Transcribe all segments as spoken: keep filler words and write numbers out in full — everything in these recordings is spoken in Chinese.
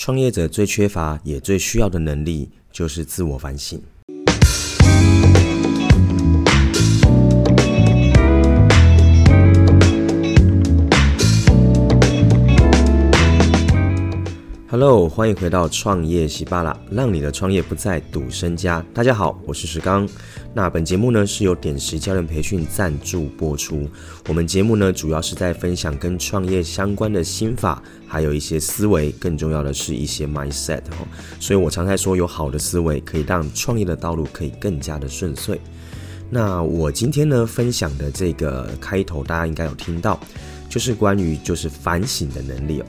创业者最缺乏也最需要的能力，就是自我反省。Hello， 欢迎回到创业喜巴拉，让你的创业不再赌身家。大家好，我是史刚。那本节目呢是由点石教练培训赞助播出。我们节目呢主要是在分享跟创业相关的心法，还有一些思维，更重要的是一些 mindset、哦、所以我常在说，有好的思维可以让创业的道路可以更加的顺遂。那我今天呢分享的这个开头，大家应该有听到，就是关于就是反省的能力哦。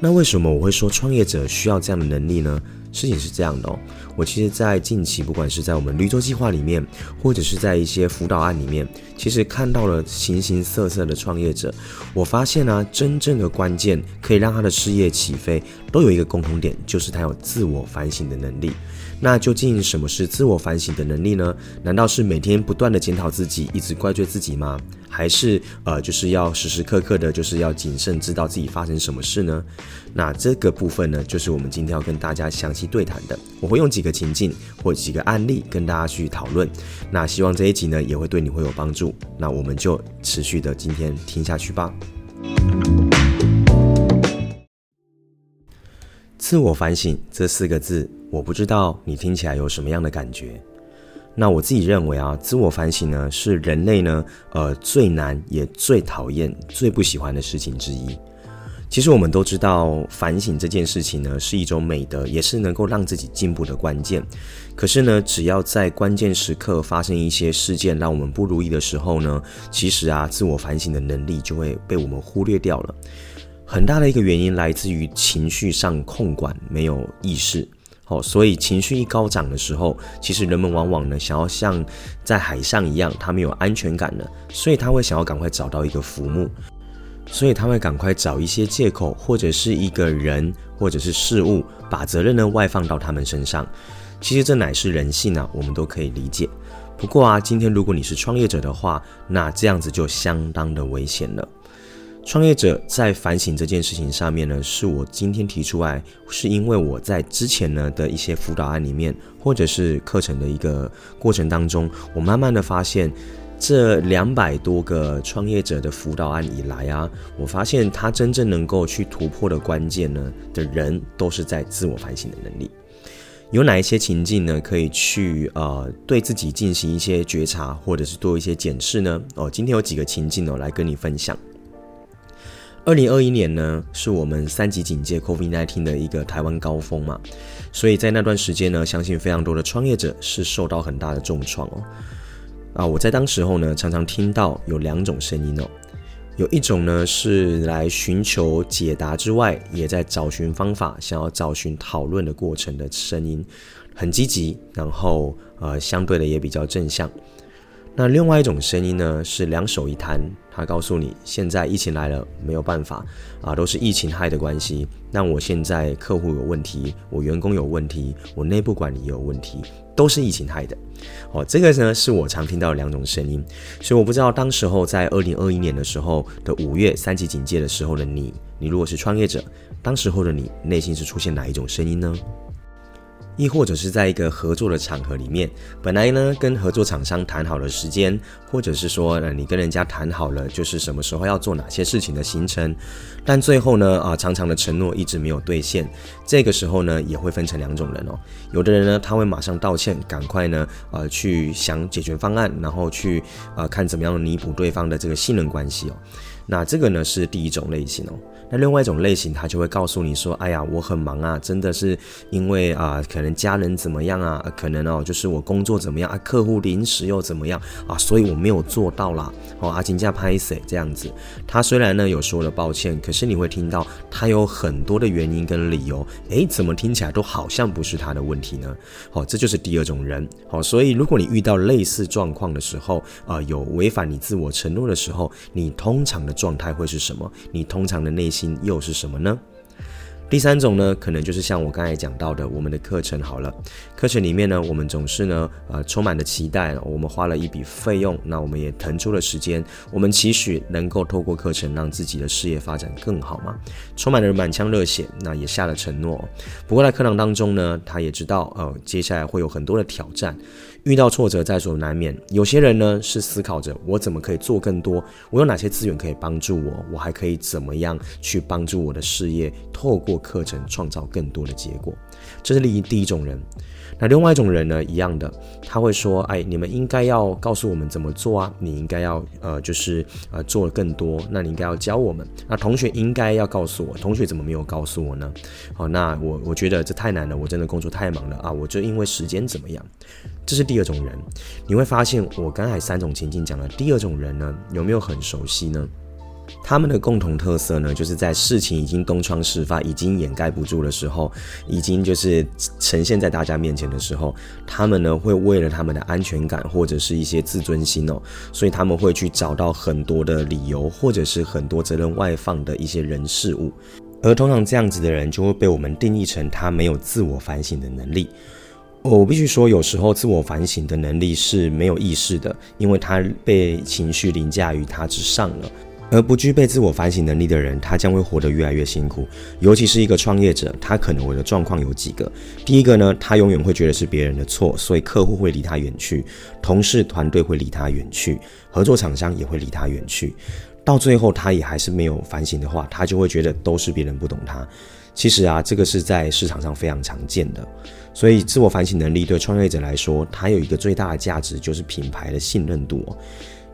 那为什么我会说创业者需要这样的能力呢？事情是这样的哦，我其实在近期不管是在我们绿洲计划里面，或者是在一些辅导案里面，其实看到了形形色色的创业者，我发现啊，真正的关键可以让他的事业起飞，都有一个共同点，就是他有自我反省的能力。那究竟什么是自我反省的能力呢？难道是每天不断的检讨自己，一直怪罪自己吗？还是呃，就是要时时刻刻的，就是要谨慎，知道自己发生什么事呢？那这个部分呢，就是我们今天要跟大家详细对谈的。我会用几个情境或几个案例跟大家去讨论。那希望这一集呢，也会对你会有帮助。那我们就持续的今天听下去吧。自我反省这四个字，我不知道你听起来有什么样的感觉。那我自己认为啊，自我反省呢，是人类呢，呃，最难也最讨厌、最不喜欢的事情之一。其实我们都知道，反省这件事情呢是一种美德，也是能够让自己进步的关键。可是呢，只要在关键时刻发生一些事件让我们不如意的时候呢，其实啊，自我反省的能力就会被我们忽略掉了。很大的一个原因来自于情绪上控管没有意识。好、哦，所以情绪一高涨的时候，其实人们往往呢想要像在海上一样，他没有安全感了，所以他会想要赶快找到一个浮木。所以他会赶快找一些借口，或者是一个人，或者是事物，把责任呢外放到他们身上。其实这乃是人性啊，我们都可以理解。不过啊，今天如果你是创业者的话，那这样子就相当的危险了。创业者在反省这件事情上面呢，是我今天提出来，是因为我在之前呢的一些辅导案里面，或者是课程的一个过程当中，我慢慢的发现这两百多个创业者的辅导案以来啊，我发现他真正能够去突破的关键呢的人，都是在自我反省的能力。有哪一些情境呢可以去呃对自己进行一些觉察，或者是做一些检视呢？哦，今天有几个情境哦来跟你分享。二零二一年呢是我们三级警戒 COVID 十九 的一个台湾高峰嘛，所以在那段时间呢，相信非常多的创业者是受到很大的重创哦。啊，我在当时候呢，常常听到有两种声音哦，有一种呢是来寻求解答之外，也在找寻方法，想要找寻讨论的过程的声音，很积极，然后呃相对的也比较正向。那另外一种声音呢是两手一摊，他告诉你现在疫情来了没有办法啊，都是疫情害的关系，那我现在客户有问题，我员工有问题，我内部管理也有问题，都是疫情害的。哦，这个呢是我常听到的两种声音。所以我不知道当时候在二零二一年的时候的五月三级警戒的时候的你，你如果是创业者，当时候的你内心是出现哪一种声音呢？亦或者是在一个合作的场合里面，本来呢跟合作厂商谈好了时间，或者是说呃你跟人家谈好了就是什么时候要做哪些事情的行程，但最后呢啊、呃、常常的承诺一直没有兑现。这个时候呢也会分成两种人哦，有的人呢他会马上道歉，赶快呢呃去想解决方案，然后去呃看怎么样弥补对方的这个信任关系哦。那这个呢是第一种类型哦。那另外一种类型，他就会告诉你说，哎呀，我很忙啊，真的是因为啊、呃，可能家人怎么样啊，呃、可能哦，就是我工作怎么样啊，客户临时又怎么样啊，所以我没有做到啦。哦，阿金家拍谁这样子？他虽然呢有说了抱歉，可是你会听到他有很多的原因跟理由，哎，怎么听起来都好像不是他的问题呢？好、哦，这就是第二种人。好、哦，所以如果你遇到类似状况的时候，呃，有违反你自我承诺的时候，你通常的状态会是什么？你通常的内心又是什么呢？第三种呢，可能就是像我刚才讲到的我们的课程好了，课程里面呢，我们总是呢呃充满了期待，我们花了一笔费用，那我们也腾出了时间，我们期许能够透过课程让自己的事业发展更好嘛，充满了满腔热血，那也下了承诺。不过在课堂当中呢，他也知道呃接下来会有很多的挑战，遇到挫折在所难免。有些人呢是思考着我怎么可以做更多，我有哪些资源可以帮助我，我还可以怎么样去帮助我的事业透过课程创造更多的结果，这是第一种人。那另外一种人呢，一样的，他会说哎，你们应该要告诉我们怎么做啊，你应该要呃就是呃做更多，那你应该要教我们，那同学应该要告诉我，同学怎么没有告诉我呢？好，那我我觉得这太难了，我真的工作太忙了啊，我就因为时间怎么样，这是第二种人。你会发现我刚才三种情境讲的第二种人呢，有没有很熟悉呢？他们的共同特色呢，就是在事情已经东窗事发，已经掩盖不住的时候，已经就是呈现在大家面前的时候，他们呢会为了他们的安全感或者是一些自尊心哦，所以他们会去找到很多的理由，或者是很多责任外放的一些人事物，而通常这样子的人就会被我们定义成他没有自我反省的能力。我必须说，有时候自我反省的能力是没有意识的，因为他被情绪凌驾于他之上了。而不具备自我反省能力的人，他将会活得越来越辛苦，尤其是一个创业者，他可能会的状况有几个。第一个呢，他永远会觉得是别人的错，所以客户会离他远去，同事团队会离他远去，合作厂商也会离他远去，到最后他也还是没有反省的话，他就会觉得都是别人不懂他。其实啊，这个是在市场上非常常见的。所以自我反省能力对创业者来说，它有一个最大的价值，就是品牌的信任度哦。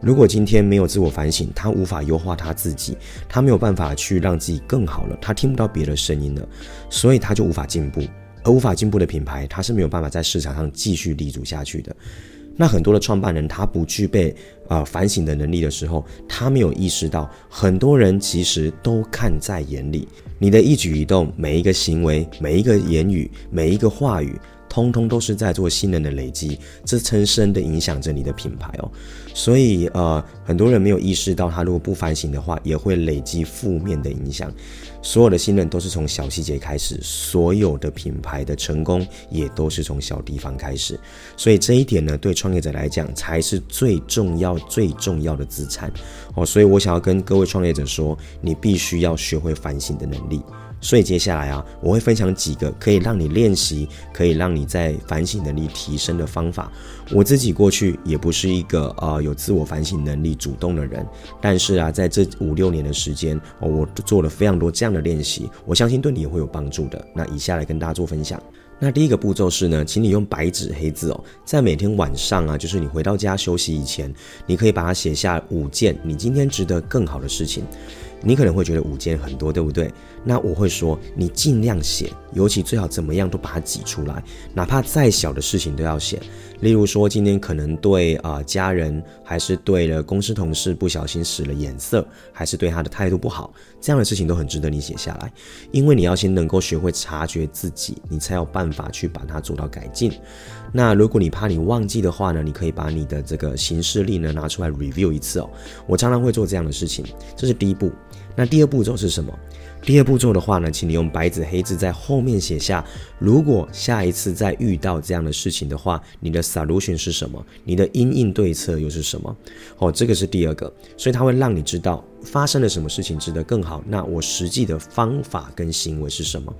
如果今天没有自我反省，他无法优化他自己，他没有办法去让自己更好了，他听不到别的声音了，所以他就无法进步，而无法进步的品牌，他是没有办法在市场上继续立足下去的。那很多的创办人，他不具备呃反省的能力的时候，他没有意识到很多人其实都看在眼里，你的一举一动，每一个行为，每一个言语，每一个话语，通通都是在做信任的累积，这深深的影响着你的品牌哦。所以呃，很多人没有意识到，他如果不反省的话，也会累积负面的影响。所有的信任都是从小细节开始，所有的品牌的成功也都是从小地方开始。所以这一点呢，对创业者来讲才是最重要最重要的资产哦。所以我想要跟各位创业者说，你必须要学会反省的能力。所以接下来啊，我会分享几个可以让你练习，可以让你在反省能力提升的方法。我自己过去也不是一个呃有自我反省能力主动的人，但是啊，在这五六年的时间，哦，我做了非常多这样的练习，我相信对你也会有帮助的。那以下来跟大家做分享。那第一个步骤是呢，请你用白纸黑字哦，在每天晚上啊，就是你回到家休息以前，你可以把它写下五件你今天值得更好的事情。你可能会觉得五件很多，对不对？那我会说，你尽量写，尤其最好怎么样都把它挤出来，哪怕再小的事情都要写。例如说，今天可能对啊、呃、家人，还是对了公司同事不小心使了眼色，还是对他的态度不好，这样的事情都很值得你写下来，因为你要先能够学会察觉自己，你才有办法去把它做到改进。那如果你怕你忘记的话呢，你可以把你的这个行事历呢拿出来 review 一次哦。我常常会做这样的事情，这是第一步。那第二步骤是什么？第二步骤的话呢，请你用白纸黑字在后面写下，如果下一次再遇到这样的事情的话，你的 solution 是什么？你的因应对策又是什么？哦，这个是第二个，所以它会让你知道发生了什么事情值得更好，那我实际的方法跟行为是什么？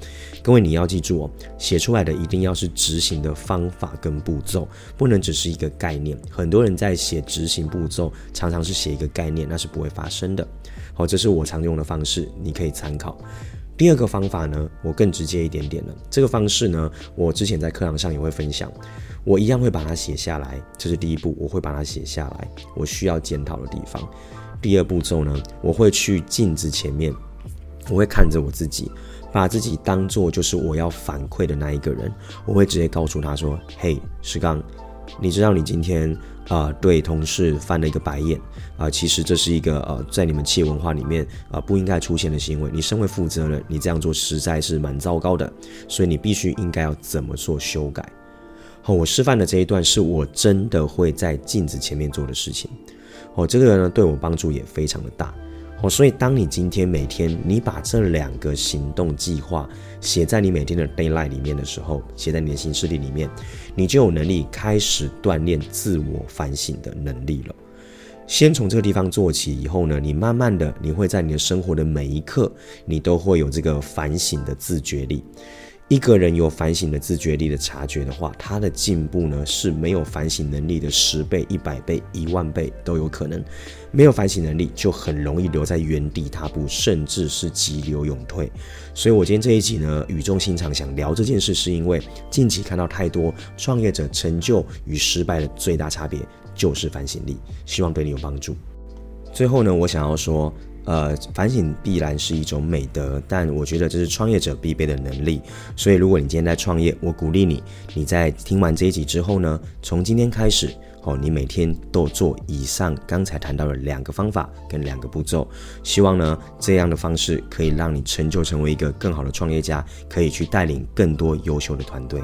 各位你要记住哦，写出来的一定要是执行的方法跟步骤，不能只是一个概念。很多人在写执行步骤，常常是写一个概念，那是不会发生的。好，这是我常用的方式，你可以参考。第二个方法呢，我更直接一点点了。这个方式呢，我之前在课堂上也会分享，我一样会把它写下来，这是第一步，我会把它写下来，我需要检讨的地方。第二步骤呢，我会去镜子前面，我会看着我自己，把自己当作就是我要反馈的那一个人，我会直接告诉他说，嘿，石刚，你知道你今天呃对同事翻了一个白眼啊、呃，其实这是一个呃在你们企业文化里面啊、呃、不应该出现的行为，你身为负责人，你这样做实在是蛮糟糕的，所以你必须应该要怎么做修改。好，我示范的这一段是我真的会在镜子前面做的事情。哦，这个呢对我帮助也非常的大。哦，所以当你今天每天你把这两个行动计划写在你每天的 deadline 里面的时候，写在你的行事历里面，你就有能力开始锻炼自我反省的能力了。先从这个地方做起以后呢，你慢慢的你会在你的生活的每一刻你都会有这个反省的自觉力。一个人有反省的自觉力的察觉的话，他的进步呢是没有反省能力的十倍、一百倍、一万倍都有可能。没有反省能力就很容易留在原地踏步，甚至是急流勇退。所以我今天这一集呢，语重心长想聊这件事，是因为近期看到太多创业者成就与失败的最大差别就是反省力，希望对你有帮助。最后呢，我想要说。呃，反省必然是一种美德，但我觉得这是创业者必备的能力。所以如果你今天在创业，我鼓励你，你在听完这一集之后呢，从今天开始哦，你每天都做以上刚才谈到的两个方法跟两个步骤。希望呢，这样的方式可以让你成就成为一个更好的创业家，可以去带领更多优秀的团队。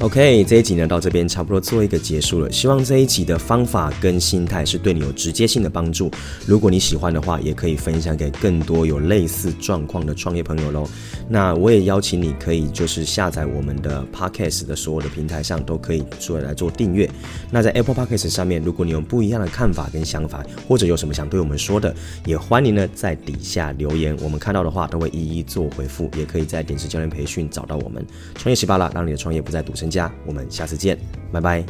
OK， 这一集呢到这边差不多做一个结束了，希望这一集的方法跟心态是对你有直接性的帮助。如果你喜欢的话，也可以分享给更多有类似状况的创业朋友咯。那我也邀请你可以就是下载我们的 Podcast 的所有的平台上都可以做来做订阅。那在 Apple Podcast 上面，如果你有不一样的看法跟想法，或者有什么想对我们说的，也欢迎呢在底下留言，我们看到的话都会一一做回复。也可以在点石教练培训找到我们，创业十八啦，让你的创业不再赌成。我们下次见，拜拜。